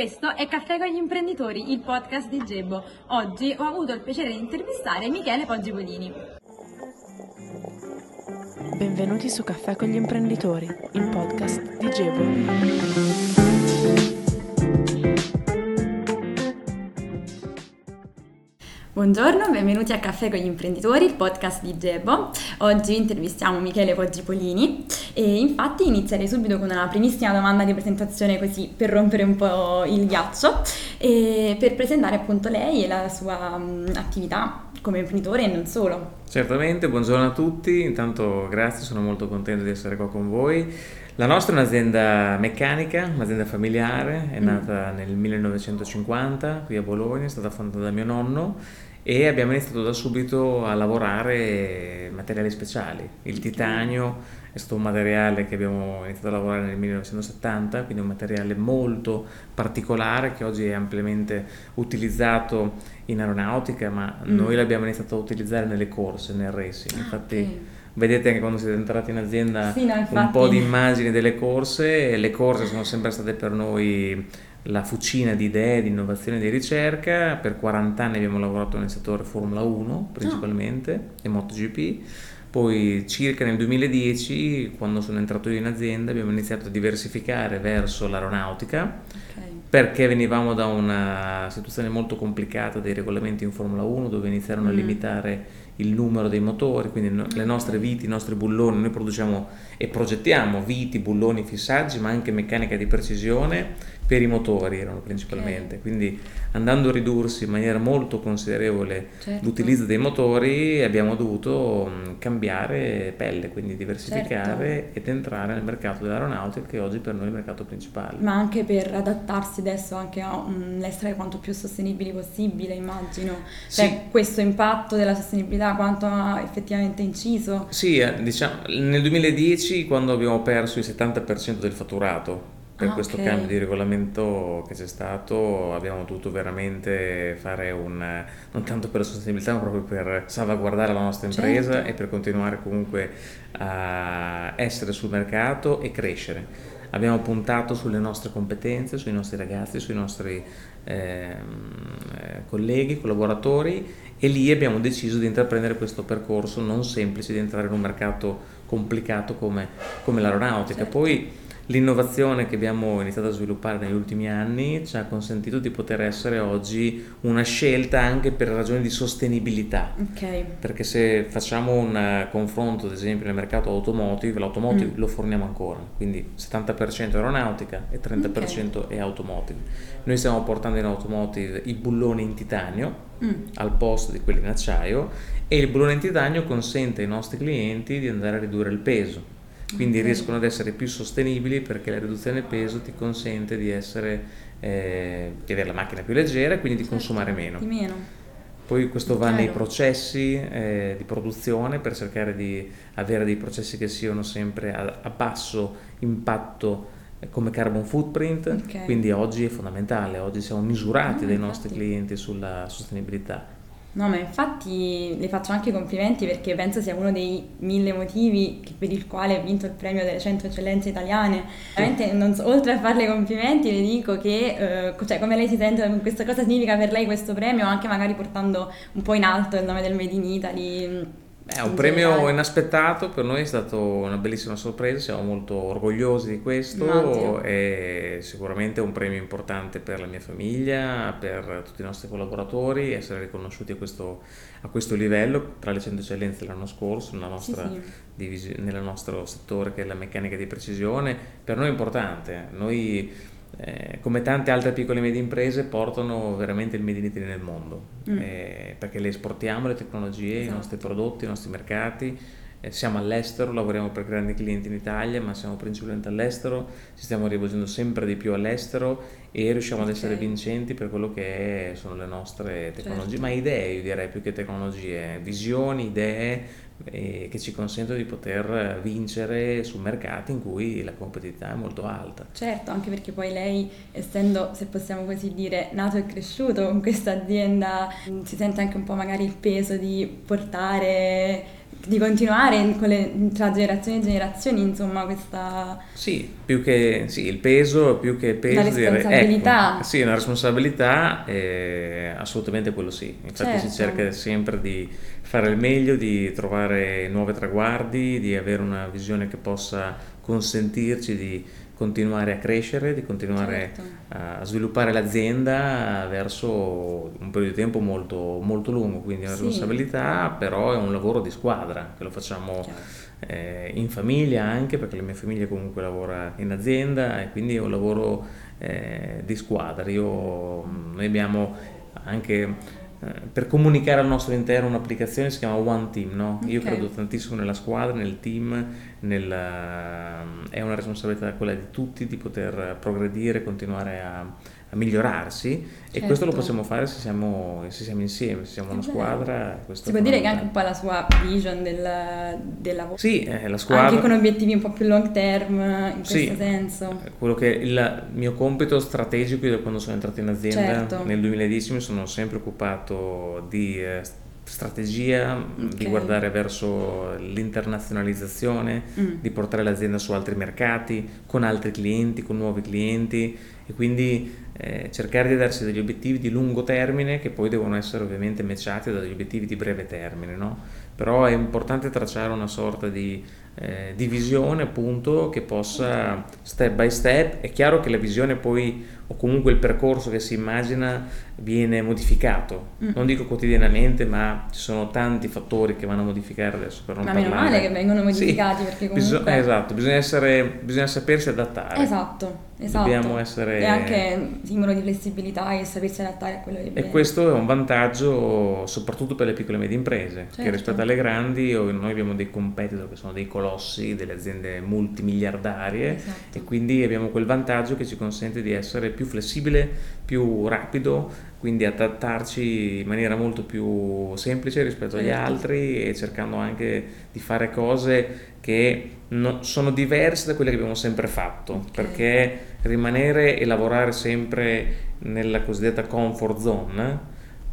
Questo è Caffè con gli Imprenditori, il podcast di Gebo. Oggi ho avuto il piacere di intervistare Michele Poggipolini. Benvenuti su Caffè con gli Imprenditori, il podcast di Gebo. Buongiorno, benvenuti a Caffè con gli Imprenditori, il podcast di Gebo. Oggi intervistiamo Michele Poggipolini e infatti inizierei subito con una primissima domanda di presentazione, così per rompere un po' il ghiaccio e per presentare appunto lei e la sua attività come imprenditore e non solo. Certamente, buongiorno a tutti, intanto grazie, sono molto contento di essere qua con voi. La nostra è un'azienda meccanica, un'azienda familiare, è nata nel 1950 qui a Bologna, è stata fondata da mio nonno e abbiamo iniziato da subito a lavorare materiali speciali. Il titanio è stato un materiale che abbiamo iniziato a lavorare nel 1970, quindi un materiale molto particolare che oggi è ampiamente utilizzato in aeronautica, ma noi l'abbiamo iniziato a utilizzare nelle corse, nel racing. Infatti vedete anche quando siete entrati in azienda un po' di immagini delle corse, e le corse sono sempre state per noi la fucina di idee, di innovazione e di ricerca. Per 40 anni abbiamo lavorato nel settore Formula 1 principalmente e MotoGP. Poi circa nel 2010, quando sono entrato io in azienda, abbiamo iniziato a diversificare verso l'aeronautica perché venivamo da una situazione molto complicata dei regolamenti in Formula 1 dove iniziarono a limitare il numero dei motori, quindi le nostre viti, i nostri bulloni. Noi produciamo e progettiamo viti, bulloni, fissaggi, ma anche meccanica di precisione per i motori erano principalmente, quindi andando a ridursi in maniera molto considerevole l'utilizzo dei motori abbiamo dovuto cambiare pelle, quindi diversificare ed entrare nel mercato dell'aeronautica che oggi per noi è il mercato principale. Ma anche per adattarsi adesso anche a essere quanto più sostenibili possibile, immagino, cioè questo impatto della sostenibilità quanto ha effettivamente inciso? Sì, diciamo nel 2010 quando abbiamo perso il 70% del fatturato, per questo cambio di regolamento che c'è stato abbiamo dovuto veramente fare un, non tanto per la sostenibilità ma proprio per salvaguardare la nostra impresa e per continuare comunque a essere sul mercato e crescere. Abbiamo puntato sulle nostre competenze, sui nostri ragazzi, sui nostri colleghi, collaboratori e lì abbiamo deciso di intraprendere questo percorso non semplice di entrare in un mercato complicato come l'aeronautica. Poi l'innovazione che abbiamo iniziato a sviluppare negli ultimi anni ci ha consentito di poter essere oggi una scelta anche per ragioni di sostenibilità. Perché se facciamo un confronto, ad esempio, nel mercato automotive, l'automotive lo forniamo ancora, quindi 70% aeronautica e 30% è automotive. Noi stiamo portando in automotive i bulloni in titanio al posto di quelli in acciaio e il bullone in titanio consente ai nostri clienti di andare a ridurre il peso. Quindi riescono ad essere più sostenibili perché la riduzione del peso ti consente di essere di avere la macchina più leggera e quindi di consumare meno. Poi questo va nei processi di produzione per cercare di avere dei processi che siano sempre a basso impatto come carbon footprint, quindi oggi è fondamentale, oggi siamo misurati dai nostri clienti sulla sostenibilità. No, ma infatti le faccio anche complimenti perché penso sia uno dei 1000 motivi per il quale ha vinto il premio delle 100 eccellenze italiane. Veramente, non so, oltre a farle complimenti le dico che cioè, come lei si sente con questa cosa significa per lei questo premio, anche magari portando un po' in alto il nome del Made in Italy. È un premio inaspettato, per noi è stata una bellissima sorpresa, siamo molto orgogliosi di questo, è sicuramente un premio importante per la mia famiglia, per tutti i nostri collaboratori, essere riconosciuti a questo livello, tra le 100 eccellenze l'anno scorso, nel nostro settore che è la meccanica di precisione, per noi è importante. Noi come tante altre piccole e medie imprese portano veramente il Made in Italy nel mondo perché le esportiamo le tecnologie, i nostri prodotti, i nostri mercati, siamo all'estero, lavoriamo per grandi clienti in Italia ma siamo principalmente all'estero, ci stiamo rivolgendo sempre di più all'estero e riusciamo ad essere vincenti per quello che sono le nostre tecnologie, ma idee, io direi più che tecnologie, visioni, idee che ci consentono di poter vincere su mercati in cui la competitività è molto alta. Certo, anche perché poi lei, essendo, se possiamo così dire, nato e cresciuto con questa azienda, si sente anche un po' magari il peso di portare di continuare con tra generazioni e generazioni, insomma, questa... Sì, più che peso... La responsabilità. Ecco, sì, una responsabilità, assolutamente quello sì. Infatti certo. Si cerca sempre di fare il meglio, di trovare nuovi traguardi, di avere una visione che possa consentirci di continuare a crescere, di continuare certo. a sviluppare l'azienda verso un periodo di tempo molto, molto lungo, quindi è una responsabilità, però è un lavoro di squadra, che lo facciamo in famiglia anche, perché la mia famiglia comunque lavora in azienda e quindi è un lavoro di squadra. Noi abbiamo anche... per comunicare al nostro interno un'applicazione si chiama One Team, no? Okay. Io credo tantissimo nella squadra, nel team, è una responsabilità quella di tutti di poter progredire, continuare a migliorarsi, certo. E questo lo possiamo fare se siamo insieme, se siamo una squadra. Si può dire che anche un po' la sua vision del lavoro, sì, la squadra, anche con obiettivi un po' più long term in questo senso. Quello che il mio compito strategico, da quando sono entrato in azienda nel 2010 mi sono sempre occupato di strategia, di guardare verso l'internazionalizzazione, di portare l'azienda su altri mercati, con altri clienti, con nuovi clienti, e quindi cercare di darsi degli obiettivi di lungo termine che poi devono essere ovviamente matchati dagli obiettivi di breve termine, no? Però è importante tracciare una sorta di visione, appunto, che possa step by step. È chiaro che la visione poi, o comunque il percorso che si immagina, viene modificato, non dico quotidianamente, ma ci sono tanti fattori che vanno a modificare adesso, per non ma parlare. Meno male che vengono modificati, perché comunque esatto, bisogna sapersi adattare, esatto, dobbiamo essere, e anche simbolo di flessibilità e sapersi adattare a quello che viene. E questo è un vantaggio soprattutto per le piccole e medie imprese, che rispetto alle grandi noi abbiamo dei competitor che sono dei colossi, delle aziende multimiliardarie, e quindi abbiamo quel vantaggio che ci consente di essere più flessibile, più rapido, quindi adattarci in maniera molto più semplice rispetto agli altri, e cercando anche di fare cose che sono diverse da quelle che abbiamo sempre fatto, perché rimanere e lavorare sempre nella cosiddetta comfort zone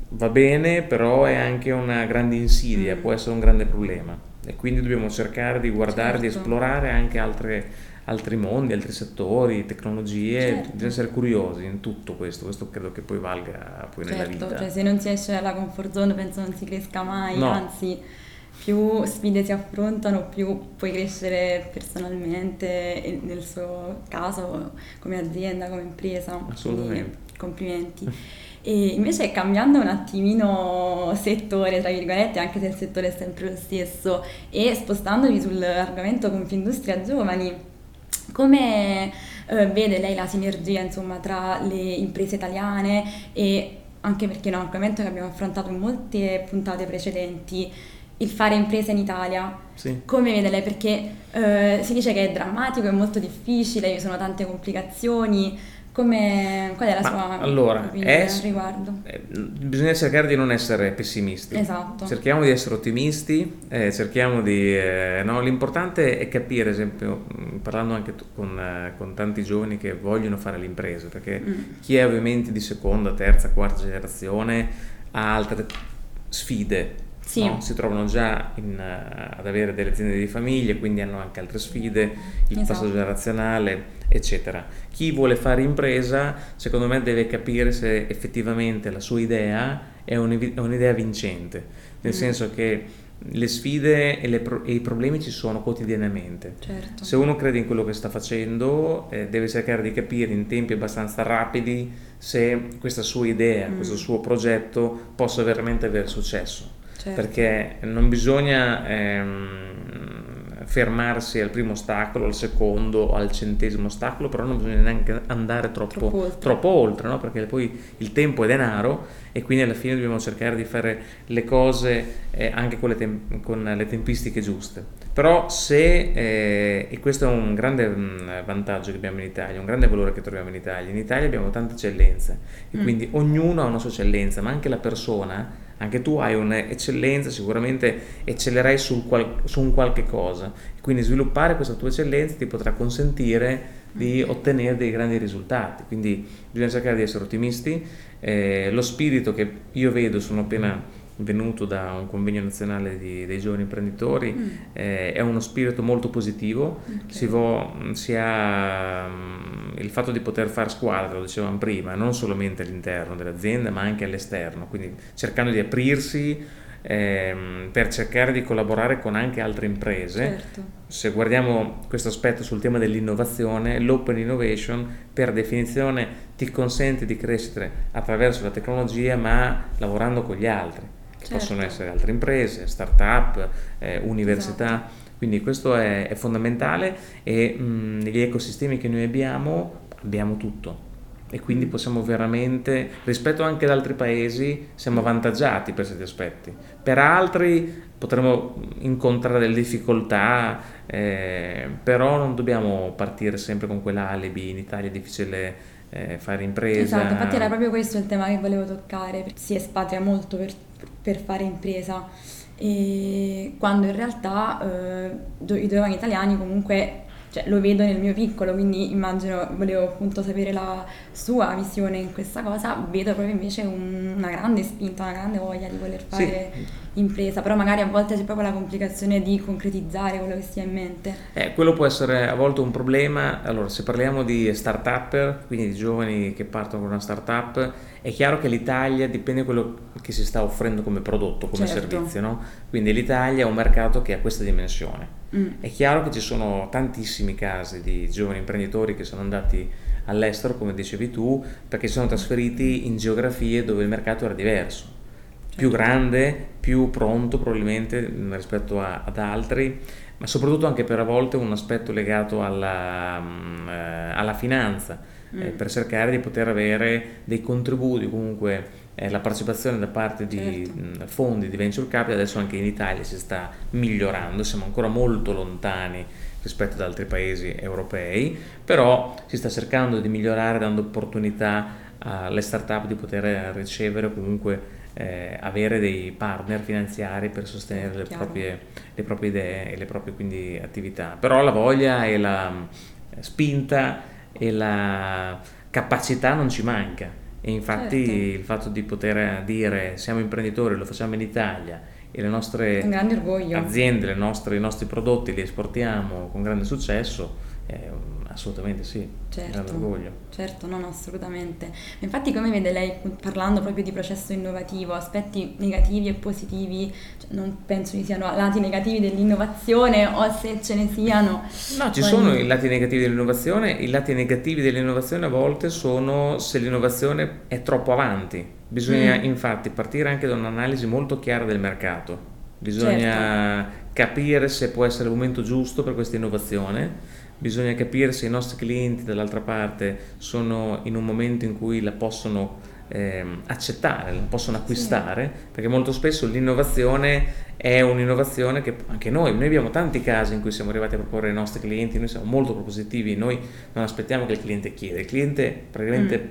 va bene, però è anche una grande insidia, può essere un grande problema, e quindi dobbiamo cercare di guardare, di esplorare anche altri mondi, altri settori, tecnologie, bisogna essere curiosi in tutto questo credo che poi valga poi nella vita. Cioè, se non si esce dalla comfort zone penso non si cresca mai, anzi più sfide si affrontano più puoi crescere personalmente, e nel suo caso come azienda, come impresa. Assolutamente. Complimenti. E invece, cambiando un attimino settore, tra virgolette, anche se il settore è sempre lo stesso, e spostandovi sull'argomento Confindustria Giovani, come vede lei la sinergia, insomma, tra le imprese italiane, e anche, perché no, un argomento che abbiamo affrontato in molte puntate precedenti, il fare impresa in Italia? Sì. Come vede lei? Perché si dice che è drammatico, è molto difficile, ci sono tante complicazioni. Qual è la sua opinione al riguardo? Bisogna cercare di non essere pessimisti, cerchiamo di essere ottimisti, cerchiamo di... l'importante è capire, ad esempio, parlando anche con tanti giovani che vogliono fare l'impresa, perché chi è ovviamente di seconda, terza, quarta generazione ha altre sfide. No? Si trovano già ad avere delle aziende di famiglia, quindi hanno anche altre sfide, il passaggio generazionale, eccetera. Chi vuole fare impresa, secondo me, deve capire se effettivamente la sua idea è un'idea vincente, nel senso che le sfide e i problemi ci sono quotidianamente. Se uno crede in quello che sta facendo, deve cercare di capire in tempi abbastanza rapidi se questa sua idea, questo suo progetto possa veramente avere successo. Perché non bisogna fermarsi al primo ostacolo, al secondo o al centesimo ostacolo, però non bisogna neanche andare troppo oltre, no? Perché poi il tempo è denaro, e quindi alla fine dobbiamo cercare di fare le cose anche con le tempistiche giuste. Però se, e questo è un grande vantaggio che abbiamo in Italia, un grande valore che troviamo in Italia abbiamo tante eccellenze, e quindi ognuno ha una sua eccellenza, ma anche la persona... Anche tu hai un'eccellenza, sicuramente eccellerai su un qualche cosa, quindi sviluppare questa tua eccellenza ti potrà consentire di ottenere dei grandi risultati, quindi bisogna cercare di essere ottimisti. Lo spirito che io vedo, sono appena venuto da un convegno nazionale dei giovani imprenditori, è uno spirito molto positivo, okay. si ha il fatto di poter fare squadra, lo dicevamo prima, non solamente all'interno dell'azienda ma anche all'esterno, quindi cercando di aprirsi per cercare di collaborare con anche altre imprese. Certo. Se guardiamo questo aspetto sul tema dell'innovazione, l'open innovation per definizione ti consente di crescere attraverso la tecnologia ma lavorando con gli altri, che certo. possono essere altre imprese, start-up, università, esatto. Quindi questo è fondamentale e negli ecosistemi che noi abbiamo tutto. E quindi possiamo veramente, rispetto anche ad altri paesi, siamo avvantaggiati per certi aspetti. Per altri potremo incontrare delle difficoltà, però non dobbiamo partire sempre con quell'alibi, in Italia è difficile fare impresa. Esatto, infatti era proprio questo il tema che volevo toccare, si espatria molto per fare impresa, e quando in realtà i giovani italiani comunque... Cioè, lo vedo nel mio piccolo, quindi immagino, volevo appunto sapere la sua visione in questa cosa, vedo proprio invece una grande spinta, una grande voglia di voler fare impresa, però magari a volte c'è proprio la complicazione di concretizzare quello che si ha in mente. Quello può essere a volte un problema. Allora, se parliamo di start-up, quindi di giovani che partono con una start-up, è chiaro che l'Italia dipende da quello che si sta offrendo come prodotto, come certo. servizio, no? Quindi l'Italia è un mercato che ha questa dimensione. È chiaro che ci sono tantissimi casi di giovani imprenditori che sono andati all'estero, come dicevi tu, perché si sono trasferiti in geografie dove il mercato era diverso, più grande, più pronto probabilmente rispetto ad altri, ma soprattutto anche per a volte un aspetto legato alla finanza, per cercare di poter avere dei contributi, comunque la partecipazione da parte di certo. fondi di venture capital. Adesso anche in Italia si sta migliorando, siamo ancora molto lontani rispetto ad altri paesi europei, però si sta cercando di migliorare dando opportunità alle start-up di poter ricevere, comunque avere dei partner finanziari per sostenere le proprie idee e le proprie quindi attività. Però la voglia e la spinta e la capacità non ci manca. E infatti certo. il fatto di poter dire siamo imprenditori, lo facciamo in Italia e le nostre aziende, i nostri prodotti li esportiamo con grande successo, assolutamente sì, certo. grande orgoglio. Certo, no, assolutamente. Infatti, come vede lei, parlando proprio di processo innovativo, aspetti negativi e positivi, cioè non penso ci siano lati negativi dell'innovazione, o se ce ne siano. No, ci sono i lati negativi dell'innovazione. I lati negativi dell'innovazione a volte sono se l'innovazione è troppo avanti. Bisogna infatti partire anche da un'analisi molto chiara del mercato. Bisogna certo. capire se può essere il momento giusto per questa innovazione. Bisogna capire se i nostri clienti dall'altra parte sono in un momento in cui la possono accettare, la possono acquistare, sì. perché molto spesso l'innovazione è un'innovazione che anche noi abbiamo tanti casi in cui siamo arrivati a proporre ai nostri clienti, noi siamo molto propositivi, noi non aspettiamo che il cliente chieda, il cliente praticamente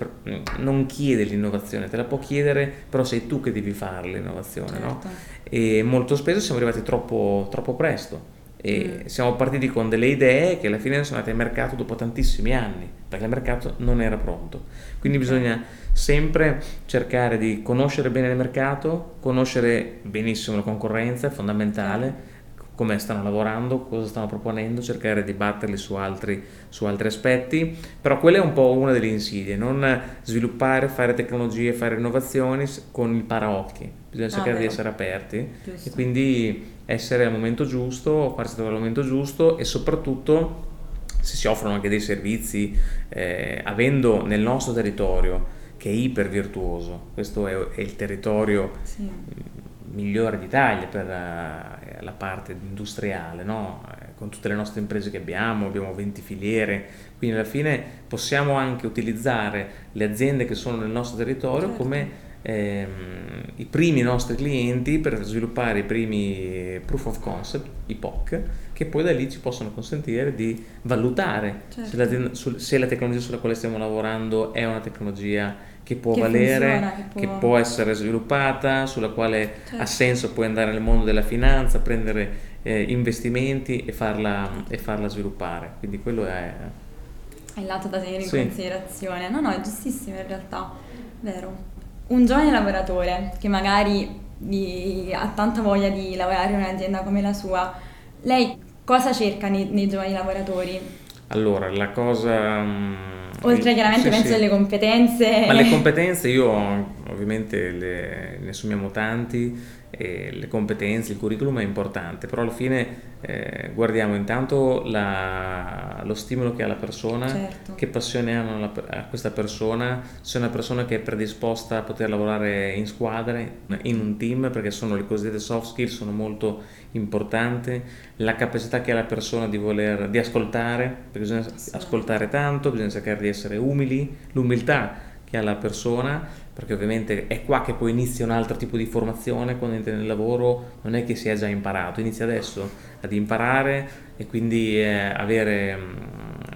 non chiede l'innovazione, te la può chiedere, però sei tu che devi fare l'innovazione, certo. no? E molto spesso siamo arrivati troppo presto. E siamo partiti con delle idee che alla fine sono andate al mercato dopo tantissimi anni, perché il mercato non era pronto. Quindi bisogna sempre cercare di conoscere bene il mercato, conoscere benissimo la concorrenza, è fondamentale, come stanno lavorando, cosa stanno proponendo, cercare di batterli su altri aspetti, però quella è un po' una delle insidie, non sviluppare, fare tecnologie, fare innovazioni con il paraocchi, bisogna cercare di essere aperti, giusto. E quindi essere al momento giusto, farsi trovare al momento giusto, e soprattutto se si offrono anche dei servizi, avendo nel nostro territorio, che è ipervirtuoso, questo è il territorio sì. migliore d'Italia per la parte industriale, no? Con tutte le nostre imprese che abbiamo 20 filiere, quindi alla fine possiamo anche utilizzare le aziende che sono nel nostro territorio certo. come i primi nostri clienti per sviluppare i primi proof of concept, i POC, che poi da lì ci possono consentire di valutare certo. se la tecnologia sulla quale stiamo lavorando è una tecnologia che può valere, funziona, che può essere sviluppata, sulla quale certo. ha senso poi andare nel mondo della finanza, prendere investimenti e farla sviluppare. Quindi quello è il lato da tenere sì. in considerazione. No, è giustissimo in realtà, vero. Un giovane lavoratore che magari ha tanta voglia di lavorare in un'azienda come la sua. Lei cosa cerca nei giovani lavoratori? Allora, la cosa... Oltre chiaramente penso alle competenze. Ma le competenze io ovviamente ne assumiamo tanti, e le competenze, il curriculum è importante, però alla fine guardiamo intanto lo stimolo che ha la persona, certo, che passione hanno a questa persona, se è una persona che è predisposta a poter lavorare in squadre, in un team, perché sono le cosiddette soft skills, sono molto importanti, la capacità che ha la persona di ascoltare, perché bisogna ascoltare tanto, bisogna cercare di essere umili, l'umiltà che ha la persona, perché ovviamente è qua che poi inizia un altro tipo di formazione. Quando entri nel lavoro non è che si è già imparato, inizia adesso ad imparare e quindi avere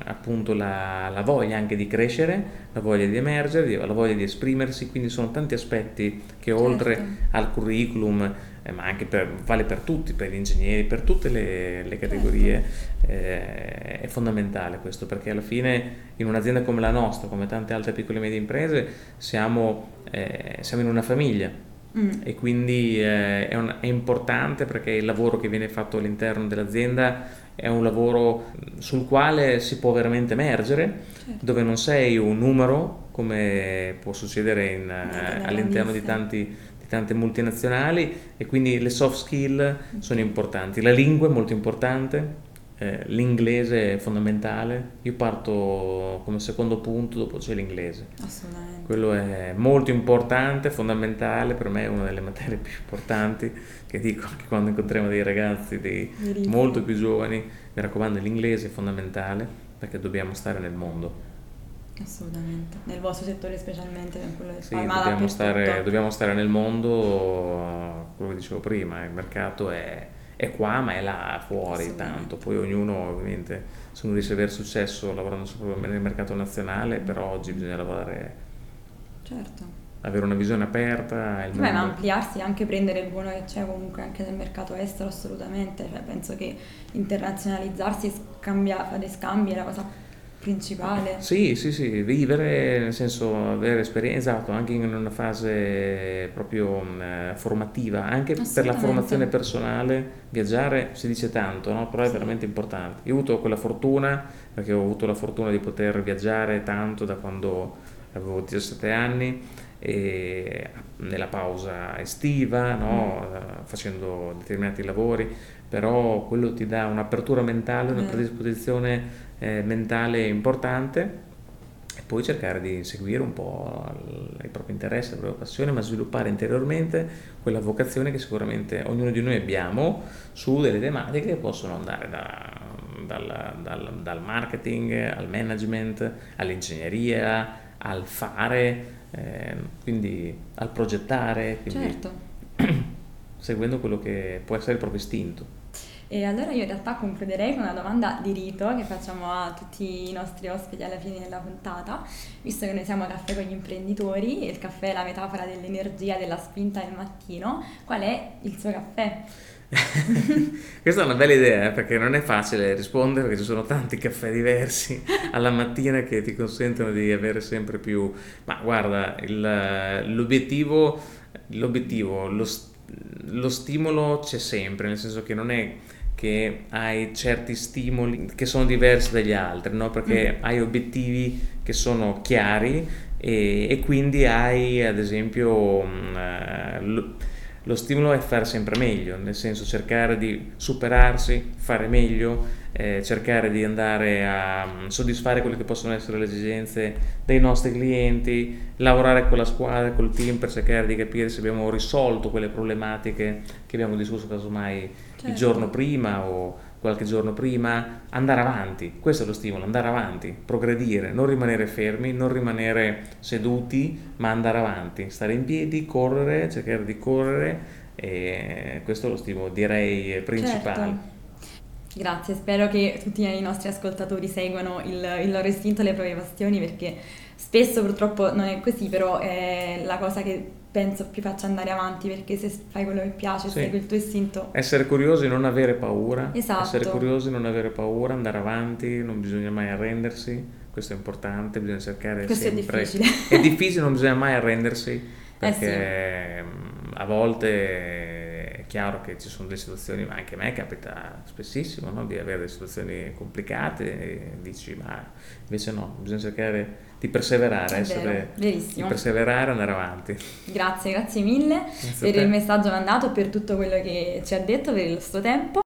appunto la voglia anche di crescere, la voglia di emergere, la voglia di esprimersi, quindi sono tanti aspetti che oltre, certo, al curriculum, ma anche vale per tutti, per gli ingegneri, per tutte le categorie, certo, è fondamentale questo, perché alla fine in un'azienda come la nostra, come tante altre piccole e medie imprese, siamo in una famiglia, e quindi è importante, perché il lavoro che viene fatto all'interno dell'azienda è un lavoro sul quale si può veramente emergere, certo, dove non sei un numero, come può succedere all'interno di tante multinazionali, e quindi le soft skill sono importanti, la lingua è molto importante, l'inglese è fondamentale, io parto come secondo punto, dopo c'è l'inglese, assolutamente, quello è molto importante, fondamentale, per me è una delle materie più importanti, che dico anche quando incontriamo dei ragazzi molto più giovani, mi raccomando, l'inglese è fondamentale, perché dobbiamo stare nel mondo. Assolutamente, nel vostro settore specialmente, quello del dobbiamo stare nel mondo, quello che dicevo prima, il mercato è qua, ma è là fuori tanto, poi ognuno ovviamente se uno riesce ad avere successo lavorando nel mercato nazionale, però oggi bisogna lavorare, certo, avere una visione aperta, ma ampliarsi, anche prendere il buono che c'è comunque anche nel mercato estero, assolutamente, cioè, penso che internazionalizzarsi, fare scambi è la cosa principale. Sì, vivere, nel senso avere esperienza, esatto, anche in una fase proprio formativa, anche per la formazione personale, viaggiare si dice tanto, no? Però è veramente importante. Io ho avuto quella fortuna, perché ho avuto la fortuna di poter viaggiare tanto da quando avevo 17 anni, e nella pausa estiva, no? Facendo determinati lavori, però quello ti dà un'apertura mentale, una predisposizione mentale importante, e poi cercare di seguire un po' i propri interessi, la propria passione, ma sviluppare interiormente quella vocazione che sicuramente ognuno di noi abbiamo su delle tematiche che possono andare dal marketing al management, all'ingegneria, al fare, quindi al progettare, quindi, certo, seguendo quello che può essere il proprio istinto. E allora io in realtà concluderei con una domanda di rito che facciamo a tutti i nostri ospiti alla fine della puntata, visto che noi siamo a Caffè con gli Imprenditori e il caffè è la metafora dell'energia, della spinta del mattino. Qual è il suo caffè? Questa è una bella idea, perché non è facile rispondere, perché ci sono tanti caffè diversi alla mattina che ti consentono di avere sempre più, ma guarda, lo stimolo c'è sempre, nel senso che non è che hai certi stimoli che sono diversi dagli altri, no? Perché hai obiettivi che sono chiari, e quindi hai, ad esempio, lo stimolo è fare sempre meglio, nel senso cercare di superarsi, fare meglio, cercare di andare a soddisfare quelle che possono essere le esigenze dei nostri clienti, lavorare con la squadra, col team, per cercare di capire se abbiamo risolto quelle problematiche che abbiamo discusso casomai, certo, il giorno prima o qualche giorno prima, andare avanti, questo è lo stimolo, andare avanti, progredire, non rimanere fermi, non rimanere seduti, ma andare avanti, stare in piedi, correre, cercare di correre, e questo è lo stimolo, direi, principale. Certo. Grazie, spero che tutti i nostri ascoltatori seguano il loro istinto e le proprie passioni, perché spesso purtroppo non è così, però è la cosa che penso più faccia andare avanti, perché se fai quello che piace, sì, segui il tuo istinto. Essere curiosi, non avere paura. Esatto. Essere curiosi, non avere paura, andare avanti, non bisogna mai arrendersi, questo è importante, bisogna cercare questo sempre. Questo è difficile. È difficile, non bisogna mai arrendersi, perché a volte è chiaro che ci sono delle situazioni, ma anche a me capita spessissimo, no? Di avere delle situazioni complicate e dici ma invece no, bisogna cercare di perseverare, andare avanti. Grazie mille grazie per il messaggio mandato, per tutto quello che ci ha detto, per il suo tempo.